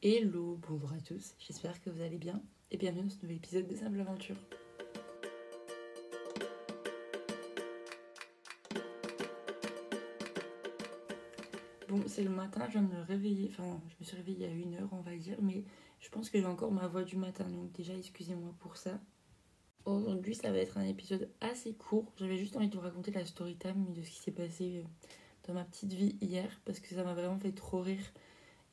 Hello, bonjour à tous, j'espère que vous allez bien et bienvenue dans ce nouvel épisode de Simple Aventure. Bon, c'est le matin, je viens de me réveiller, enfin je me suis réveillée il y a 1 heure on va dire, mais je pense que j'ai encore ma voix du matin, donc déjà excusez-moi pour ça. Aujourd'hui ça va être un épisode assez court, j'avais juste envie de vous raconter la story time de ce qui s'est passé dans ma petite vie hier, parce que ça m'a vraiment fait trop rire.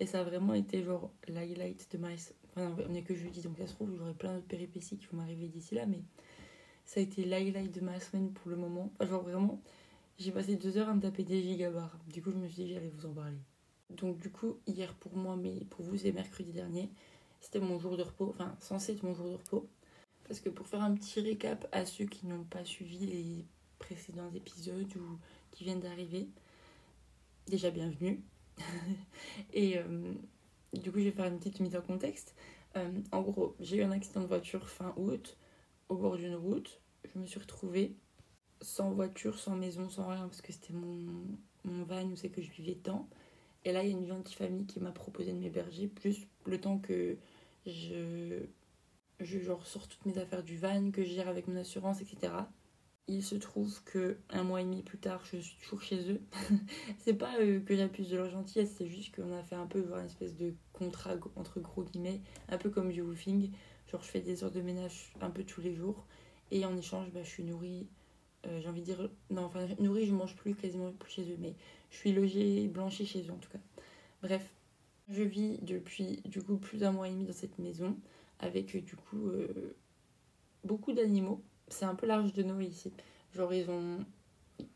Et ça a vraiment été genre l'highlight de ma... Enfin, on n'est que jeudi, donc ça se trouve, j'aurai plein d'autres péripéties qui vont m'arriver d'ici là, mais ça a été l'highlight de ma semaine pour le moment. Enfin, genre vraiment, j'ai passé 2 heures à me taper des gigabars. Du coup, je me suis dit que j'allais vous en parler. Donc du coup, hier pour moi, mais pour vous, c'est mercredi dernier. C'était mon jour de repos, enfin, censé être mon jour de repos. Parce que pour faire un petit récap à ceux qui n'ont pas suivi les précédents épisodes ou qui viennent d'arriver, déjà bienvenue. Et du coup je vais faire une petite mise en contexte. En gros, j'ai eu un accident de voiture fin août au bord d'une route. Je me suis retrouvée sans voiture, sans maison, sans rien, parce que c'était mon van où c'est que je vivais dedans. Et là il y a une gentille famille qui m'a proposé de m'héberger, plus le temps que je sors toutes mes affaires du van, que je gère avec mon assurance, etc. Il se trouve que 1 mois et demi plus tard, je suis toujours chez eux. C'est pas que j'accuse de leur gentillesse, c'est juste qu'on a fait un peu genre, une espèce de contrat entre gros guillemets, un peu comme du woofing. Genre je fais des heures de ménage un peu tous les jours et en échange je suis nourrie, nourrie je mange plus quasiment plus chez eux, mais je suis logée, blanchie chez eux en tout cas. Bref, je vis depuis du coup plus d'1 mois et demi dans cette maison avec du coup beaucoup d'animaux. C'est un peu large de Noé ici. Genre, ils ont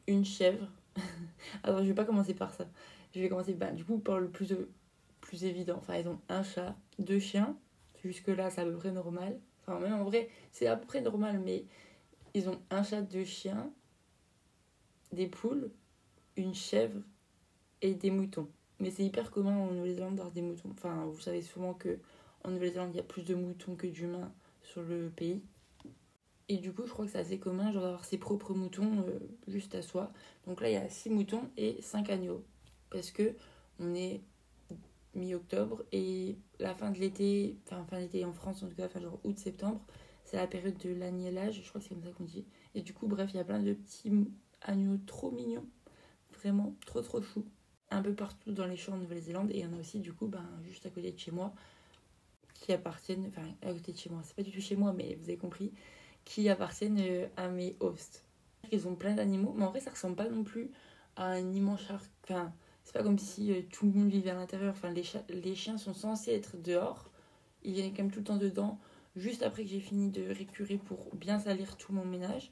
une chèvre. Alors, je vais pas commencer par ça. Je vais commencer du coup par le plus évident. Enfin, ils ont un chat, 2 chiens. Jusque-là, c'est à peu près normal. Enfin, même en vrai, c'est à peu près normal, mais ils ont un chat, 2 chiens, des poules, une chèvre et des moutons. Mais c'est hyper commun en Nouvelle-Zélande d'avoir des moutons. Enfin, vous savez souvent qu'en Nouvelle-Zélande, il y a plus de moutons que d'humains sur le pays. Et du coup, je crois que c'est assez commun, genre d'avoir ses propres moutons juste à soi. Donc là, il y a 6 moutons et 5 agneaux. Parce que on est mi-octobre et la fin de l'été, enfin fin d'été en France en tout cas, fin genre août-septembre, c'est la période de l'agnellage, je crois que c'est comme ça qu'on dit. Et du coup, bref, il y a plein de petits agneaux trop mignons, vraiment trop choux, un peu partout dans les champs en Nouvelle-Zélande. Et il y en a aussi du coup, juste à côté de chez moi, qui appartiennent, enfin à côté de chez moi, c'est pas du tout chez moi, mais vous avez compris, qui appartiennent à mes hosts. Ils ont plein d'animaux, mais en vrai ça ressemble pas non plus à un immense chat. Enfin, c'est pas comme si tout le monde vivait à l'intérieur. Enfin, les chiens sont censés être dehors. Ils viennent quand même tout le temps dedans, juste après que j'ai fini de récurer pour bien salir tout mon ménage.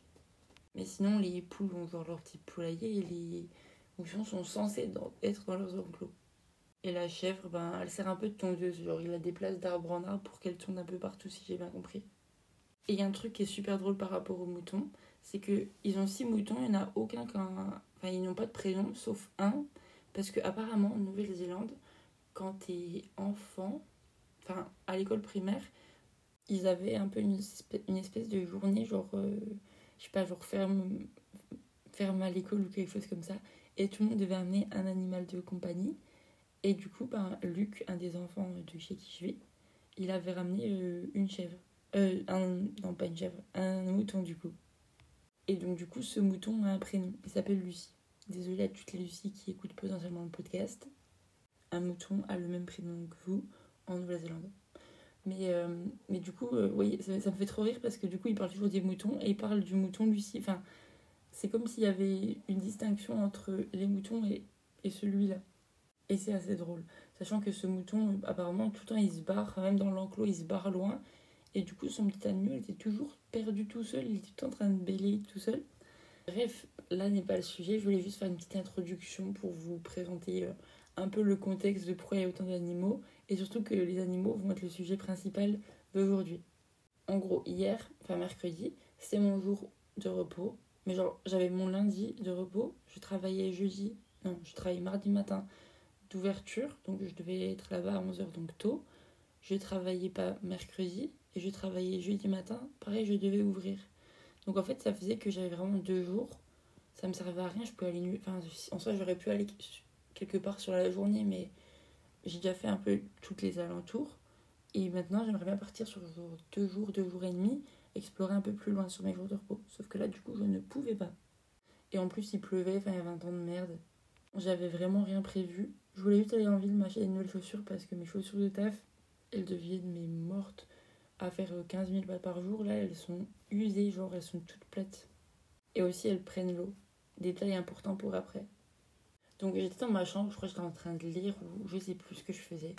Mais sinon, les poules ont genre leur petit poulailler et les moutons sont censés être dans leurs enclos. Et la chèvre, elle sert un peu de tondeuse. Genre, il la déplace d'arbre en arbre pour qu'elle tourne un peu partout, si j'ai bien compris. Et il y a un truc qui est super drôle par rapport aux moutons, c'est qu'ils ont 6 moutons, il n'y en a aucun Enfin, ils n'ont pas de prénom, sauf un, parce qu'apparemment, en Nouvelle-Zélande, quand t'es enfant, enfin, à l'école primaire, ils avaient un peu une espèce de journée, genre, je sais pas, genre ferme à l'école ou quelque chose comme ça, et tout le monde devait amener un animal de compagnie. Et du coup, Luc, un des enfants de chez qui je vis, il avait ramené une chèvre. Non, pas une chèvre, un mouton du coup. Et donc du coup, ce mouton a un prénom, il s'appelle Lucie. Désolée à toutes les Lucies qui écoutent potentiellement le podcast. Un mouton a le même prénom que vous en Nouvelle-Zélande. Mais du coup, oui, ça me fait trop rire parce que du coup, il parle toujours des moutons et il parle du mouton Lucie. Enfin, c'est comme s'il y avait une distinction entre les moutons et celui-là. Et c'est assez drôle. Sachant que ce mouton, apparemment, tout le temps, il se barre, même dans l'enclos, il se barre loin. Et du coup, son petit agneau était toujours perdu tout seul, il était tout en train de bêler tout seul. Bref, là n'est pas le sujet, je voulais juste faire une petite introduction pour vous présenter un peu le contexte de pourquoi il y a autant d'animaux, et surtout que les animaux vont être le sujet principal d'aujourd'hui. En gros, mercredi, c'était mon jour de repos, mais genre j'avais mon lundi de repos, je travaillais mardi matin d'ouverture, donc je devais être là-bas à 11h, donc tôt. Je travaillais pas mercredi et je travaillais jeudi matin. Pareil, je devais ouvrir. Donc en fait, ça faisait que j'avais vraiment 2 jours. Ça me servait à rien. Je pouvais aller en soi, j'aurais pu aller quelque part sur la journée, mais j'ai déjà fait un peu toutes les alentours. Et maintenant, j'aimerais bien partir sur 2 jours, 2 jours et demi, explorer un peu plus loin sur mes jours de repos. Sauf que là, du coup, je ne pouvais pas. Et en plus, il pleuvait, enfin, il y avait un temps de merde. J'avais vraiment rien prévu. Je voulais juste aller en ville m'acheter de nouvelles chaussures parce que mes chaussures de taf, elles deviennent mais mortes à faire 15 000 pas par jour. Là, elles sont usées, genre elles sont toutes plates. Et aussi, elles prennent l'eau. Détail important pour après. Donc, j'étais dans ma chambre, je crois que j'étais en train de lire ou je sais plus ce que je faisais.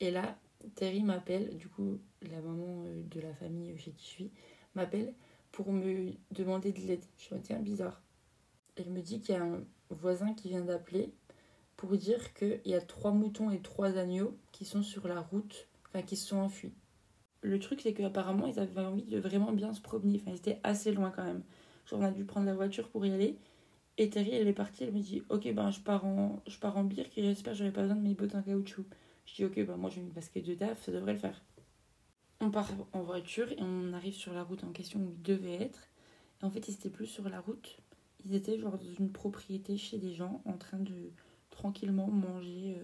Et là, Terry m'appelle, du coup, la maman de la famille chez qui je suis, m'appelle pour me demander de l'aide. Je me dis, tiens, bizarre. Elle me dit qu'il y a un voisin qui vient d'appeler pour dire qu'il y a 3 moutons et 3 agneaux qui sont sur la route, enfin qui se sont enfuis. Le truc, c'est qu'apparemment, ils avaient envie de vraiment bien se promener. Enfin, ils étaient assez loin quand même. Genre, on a dû prendre la voiture pour y aller. Et Terry, elle est partie, elle me dit « Ok, ben, je pars en birk et j'espère que j'aurai pas besoin de mes bottes en caoutchouc. » Je dis « Ok, ben, moi, j'ai une basket de taf, ça devrait le faire. » On part en voiture et on arrive sur la route en question où ils devaient être. Et en fait, ils étaient plus sur la route. Ils étaient genre dans une propriété chez des gens en train de tranquillement manger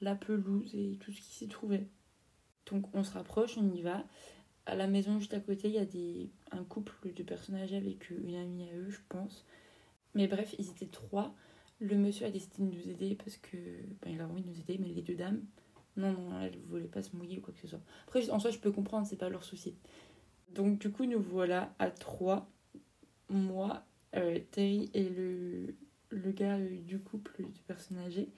la pelouse et tout ce qui s'y trouvait. Donc, on se rapproche, on y va. À la maison juste à côté, il y a un couple de personnes âgées avec une amie à eux, je pense. Mais bref, ils étaient 3. Le monsieur a décidé de nous aider parce que... Ben, il a envie de nous aider, mais les 2 dames... Non, elles ne voulaient pas se mouiller ou quoi que ce soit. Après, en soi, je peux comprendre, c'est pas leur souci. Donc, du coup, nous voilà à 3. Moi, Terry et le gars du couple de personnes âgées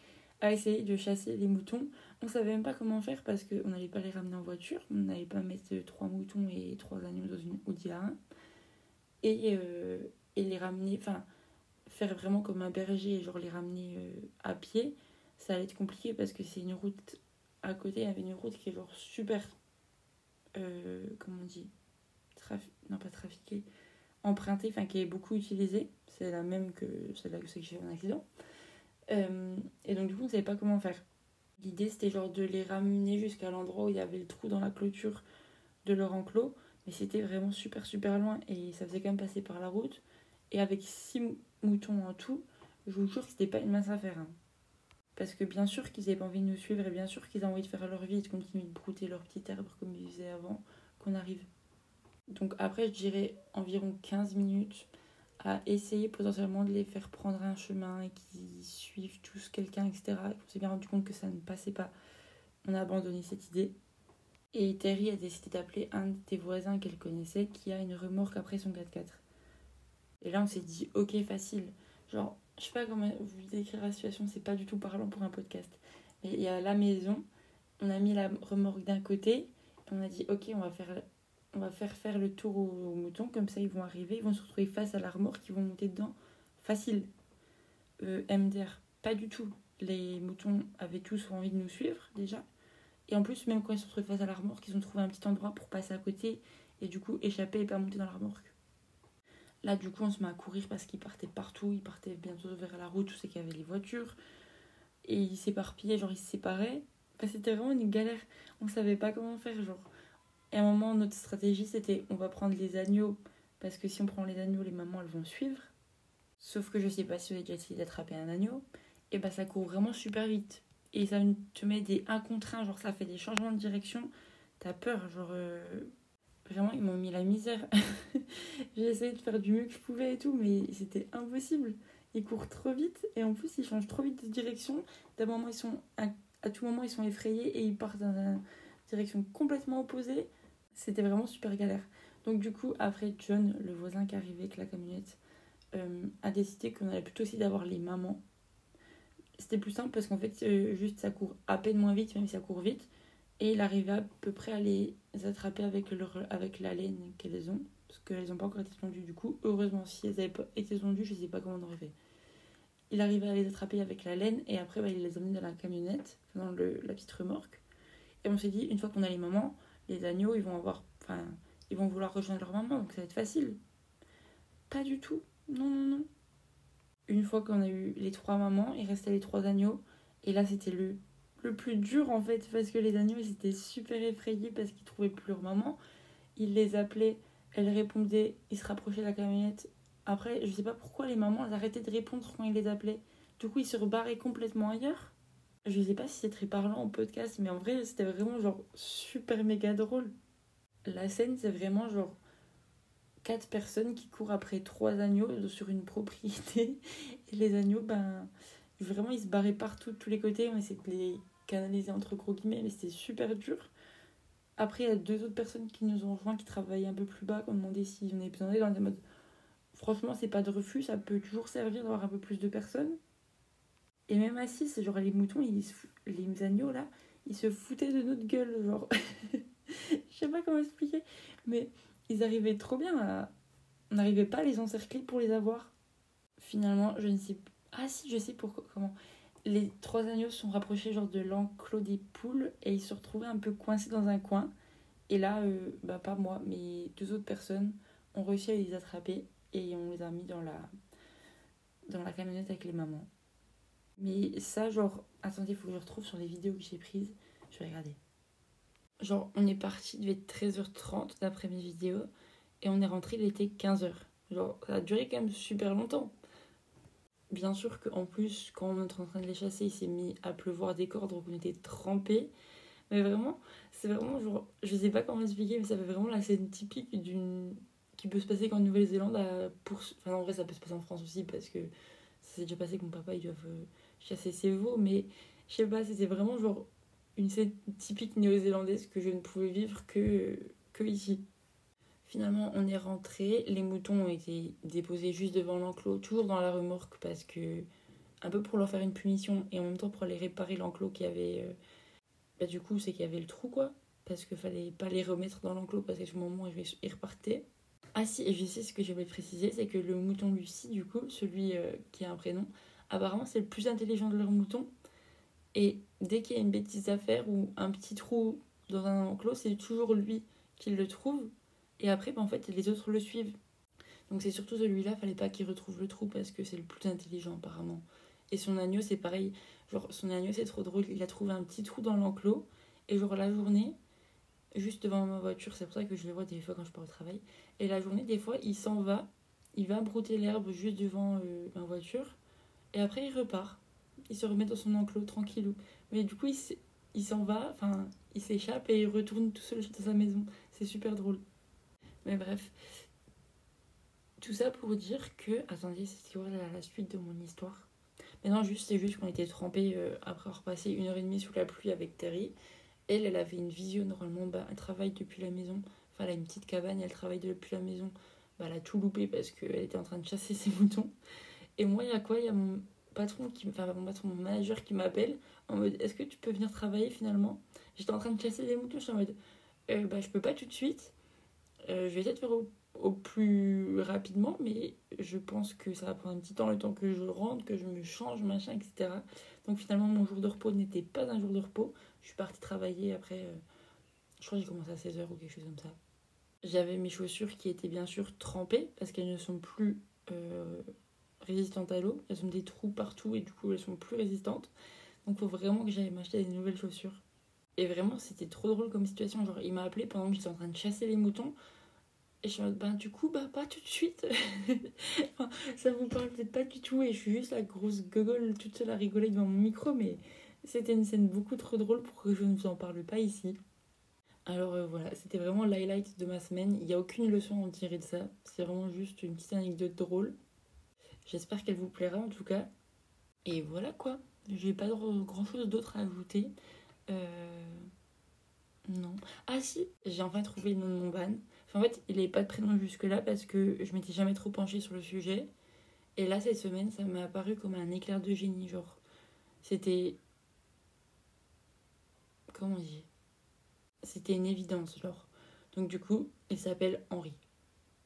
à essayer de chasser les moutons. On savait même pas comment faire parce qu'on n'allait pas les ramener en voiture. On n'allait pas mettre 3 moutons et 3 agneaux dans une Audi A1. Et les ramener... Enfin... Faire vraiment comme un berger et genre les ramener à pied, ça allait être compliqué parce que c'est une route à côté, il y avait une route qui est genre super, comment on dit, empruntée, enfin qui est beaucoup utilisée, c'est la même que celle-là que j'ai fait un accident. Et donc du coup on ne savait pas comment faire. L'idée c'était genre de les ramener jusqu'à l'endroit où il y avait le trou dans la clôture de leur enclos, mais c'était vraiment super super loin et ça faisait quand même passer par la route. Et avec 6 moutons en tout, je vous jure que c'était pas une mince affaire. Hein. Parce que bien sûr qu'ils n'avaient pas envie de nous suivre et bien sûr qu'ils ont envie de faire leur vie et de continuer de brouter leur petit arbre comme ils faisaient avant qu'on arrive. Donc après, je dirais environ 15 minutes à essayer potentiellement de les faire prendre un chemin et qu'ils suivent tous quelqu'un, etc. Et on s'est bien rendu compte que ça ne passait pas. On a abandonné cette idée. Et Terry a décidé d'appeler un de tes voisins qu'elle connaissait qui a une remorque après son 4x4. Et là, on s'est dit, ok, facile. Genre, je sais pas comment vous décrire la situation, c'est pas du tout parlant pour un podcast. Mais il y a la maison, on a mis la remorque d'un côté, et on a dit, ok, on va faire le tour aux moutons, comme ça ils vont arriver, ils vont se retrouver face à la remorque, ils vont monter dedans. Facile. MDR, pas du tout. Les moutons avaient tous envie de nous suivre, déjà. Et en plus, même quand ils se retrouvent face à la remorque, ils ont trouvé un petit endroit pour passer à côté, et du coup, échapper et pas monter dans la remorque. Là, du coup, on se met à courir parce qu'ils partaient partout. Ils partaient bientôt vers la route où c'est qu'il y avait les voitures. Et ils s'éparpillaient, genre ils se séparaient. Enfin, c'était vraiment une galère. On savait pas comment faire, genre. Et à un moment, notre stratégie, c'était on va prendre les agneaux. Parce que si on prend les agneaux, les mamans, elles vont suivre. Sauf que je sais pas si on a déjà essayé d'attraper un agneau. Et bah, ça court vraiment super vite. Et ça te met des 1 contre 1, genre ça fait des changements de direction. T'as peur, genre... Vraiment, ils m'ont mis la misère. J'ai essayé de faire du mieux que je pouvais et tout, mais c'était impossible. Ils courent trop vite et en plus, ils changent trop vite de direction. À tout moment, ils sont effrayés et ils partent dans une direction complètement opposée. C'était vraiment super galère. Donc du coup, après, John, le voisin qui arrivait avec la camionnette, a décidé qu'on allait plutôt essayer d'avoir les mamans. C'était plus simple parce qu'en fait, juste ça court à peine moins vite, même si ça court vite. Et il arrivait à peu près à les attraper avec la laine qu'elles ont. Parce qu'elles n'ont pas encore été tondues du coup. Heureusement, si elles n'avaient pas été tondues, je ne sais pas comment on aurait fait. Il arrivait à les attraper avec la laine. Et après, bah, il les emmenait dans la camionnette, dans la petite remorque. Et on s'est dit, une fois qu'on a les mamans, les agneaux, ils vont vouloir rejoindre leur maman. Donc ça va être facile. Pas du tout. Non. Une fois qu'on a eu les 3 mamans, il restait les 3 agneaux. Et là, c'était le plus dur en fait, parce que les agneaux ils étaient super effrayés parce qu'ils trouvaient plus leur maman. Ils les appelaient, elles répondaient, ils se rapprochaient de la camionnette. Après, je sais pas pourquoi les mamans elles arrêtaient de répondre quand ils les appelaient. Du coup, ils se rebarraient complètement ailleurs. Je sais pas si c'est très parlant en podcast, mais en vrai, c'était vraiment genre super méga drôle. La scène, c'est vraiment genre 4 personnes qui courent après 3 agneaux sur une propriété. Et les agneaux, ben, vraiment, ils se barraient partout, de tous les côtés. On essayait de les canaliser entre gros guillemets, mais c'était super dur. Après, il y a 2 autres personnes qui nous ont rejoints, qui travaillaient un peu plus bas, qui ont demandé si on avait besoin d'aide. On était en mode, franchement, c'est pas de refus, ça peut toujours servir d'avoir un peu plus de personnes. Et même assis, c'est genre les moutons, les agneaux là, ils se foutaient de notre gueule, genre. Je sais pas comment expliquer, mais ils arrivaient trop bien à... On n'arrivait pas à les encercler pour les avoir. Finalement, je ne sais... Ah si, je sais pourquoi, comment. Les 3 agneaux se sont rapprochés genre de l'enclos des poules et ils se retrouvaient un peu coincés dans un coin. Et là, bah pas moi, mais 2 autres personnes ont réussi à les attraper et on les a mis dans la camionnette avec les mamans. Mais ça, genre... Attendez, il faut que je retrouve sur les vidéos que j'ai prises. Je vais regarder. Genre, on est parti, il devait être 13h30 d'après mes vidéos. Et on est rentré, il était 15h. Genre, ça a duré quand même super longtemps. Bien sûr qu'en plus, quand on était en train de les chasser, il s'est mis à pleuvoir des cordes, donc on était trempés. Mais vraiment, c'est vraiment genre... Je sais pas comment expliquer, mais ça fait vraiment la scène typique d'une... Qui peut se passer qu'en Nouvelle-Zélande à... Enfin, en vrai, ça peut se passer en France aussi, parce que... Ça s'est déjà passé que mon papa, il doit... chasser ses veaux, mais je sais pas, c'était vraiment genre une scène typique néo-zélandaise que je ne pouvais vivre que ici. Finalement, on est rentrés, les moutons ont été déposés juste devant l'enclos, toujours dans la remorque, parce que un peu pour leur faire une punition et en même temps pour aller réparer l'enclos qu'il y avait. Bah, du coup, c'est qu'il y avait le trou quoi, parce que fallait pas les remettre dans l'enclos parce qu'à ce moment ils repartaient. Ah si, et je sais ce que je voulais préciser, c'est que le mouton Lucie, du coup, celui qui a un prénom. Apparemment, c'est le plus intelligent de leurs moutons. Et dès qu'il y a une bêtise à faire ou un petit trou dans un enclos, c'est toujours lui qui le trouve. Et après, bah, en fait, les autres le suivent. Donc c'est surtout celui-là, fallait pas qu'il retrouve le trou parce que c'est le plus intelligent apparemment. Et son agneau, c'est pareil. Genre, son agneau, c'est trop drôle. Il a trouvé un petit trou dans l'enclos. Et genre, la journée, juste devant ma voiture, c'est pour ça que je le vois des fois quand je pars au travail. Et la journée, des fois, il s'en va. Il va brouter l'herbe juste devant ma voiture. Et après, il repart. Il se remet dans son enclos, tranquillou. Mais du coup, il s'en va, enfin, il s'échappe et il retourne tout seul dans sa maison. C'est super drôle. Mais bref. Tout ça pour dire que... Attendez, c'était quoi la suite de mon histoire ? Mais non, c'est juste qu'on était trempés après avoir passé 1h30 sous la pluie avec Terry. Elle avait une visio, normalement, bah, elle travaille depuis la maison. Enfin, elle a une petite cabane et elle travaille depuis la maison. Bah, elle a tout loupé parce qu'elle était en train de chasser ses moutons. Et moi, il y a mon patron, mon manager qui m'appelle en mode « Est-ce que tu peux venir travailler finalement ?» J'étais en train de chasser des moutons, je suis en mode « Bah, je peux pas tout de suite, je vais peut-être faire au plus rapidement, mais je pense que ça va prendre un petit temps, le temps que je rentre, que je me change, machin, etc. » Donc finalement, mon jour de repos n'était pas un jour de repos. Je suis partie travailler après, je crois que j'ai commencé à 16h ou quelque chose comme ça. J'avais mes chaussures qui étaient bien sûr trempées parce qu'elles ne sont plus... résistantes à l'eau, elles ont des trous partout et du coup elles sont plus résistantes, donc faut vraiment que j'aille m'acheter des nouvelles chaussures. Et vraiment c'était trop drôle comme situation, genre il m'a appelé pendant que j'étais en train de chasser les moutons et je suis en mode bah pas tout de suite. Enfin, ça vous parle peut-être pas du tout et je suis juste la grosse gogole toute seule à rigoler devant mon micro, mais c'était une scène beaucoup trop drôle pour que je ne vous en parle pas ici. Alors voilà, c'était vraiment l'highlight de ma semaine, il n'y a aucune leçon à en tirer de ça, c'est vraiment juste une petite anecdote drôle. J'espère qu'elle vous plaira en tout cas. Et voilà quoi. J'ai pas grand chose d'autre à ajouter. Non. Ah si, j'ai enfin trouvé le nom de mon van. Enfin, en fait, il n'avait pas de prénom jusque-là parce que je m'étais jamais trop penchée sur le sujet. Et là, cette semaine, ça m'a apparu comme un éclair de génie. Genre, c'était... Comment on dit ? C'était une évidence, genre. Donc du coup, il s'appelle Henri.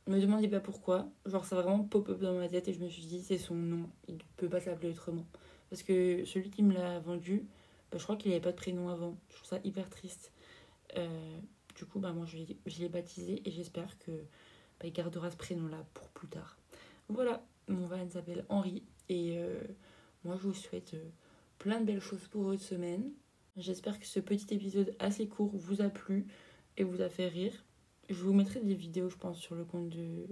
Me demandez pas pourquoi, genre ça a vraiment pop-up dans ma tête et je me suis dit c'est son nom, il peut pas s'appeler autrement. Parce que celui qui me l'a vendu, bah, je crois qu'il avait pas de prénom avant, je trouve ça hyper triste. Du coup bah moi je l'ai baptisé et j'espère que bah, il gardera ce prénom là pour plus tard. Voilà, mon van s'appelle Henri et moi je vous souhaite plein de belles choses pour votre semaine. J'espère que ce petit épisode assez court vous a plu et vous a fait rire. Je vous mettrai des vidéos, je pense, sur le compte de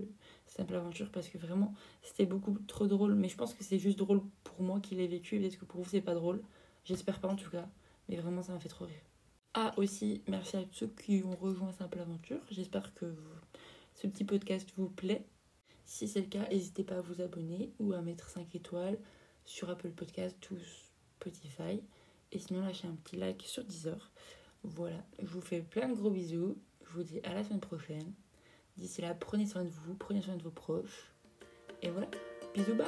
Simple Aventure parce que vraiment, c'était beaucoup trop drôle. Mais je pense que c'est juste drôle pour moi qui l'ai vécu et peut-être que pour vous, c'est pas drôle. J'espère pas en tout cas, mais vraiment ça m'a fait trop rire. Ah aussi, merci à tous ceux qui ont rejoint Simple Aventure. J'espère que ce petit podcast vous plaît. Si c'est le cas, n'hésitez pas à vous abonner ou à mettre 5 étoiles sur Apple Podcasts ou Spotify. Et sinon, lâchez un petit like sur Deezer. Voilà, je vous fais plein de gros bisous. Je vous dis à la semaine prochaine. D'ici là, prenez soin de vous, prenez soin de vos proches. Et voilà, bisous, bye!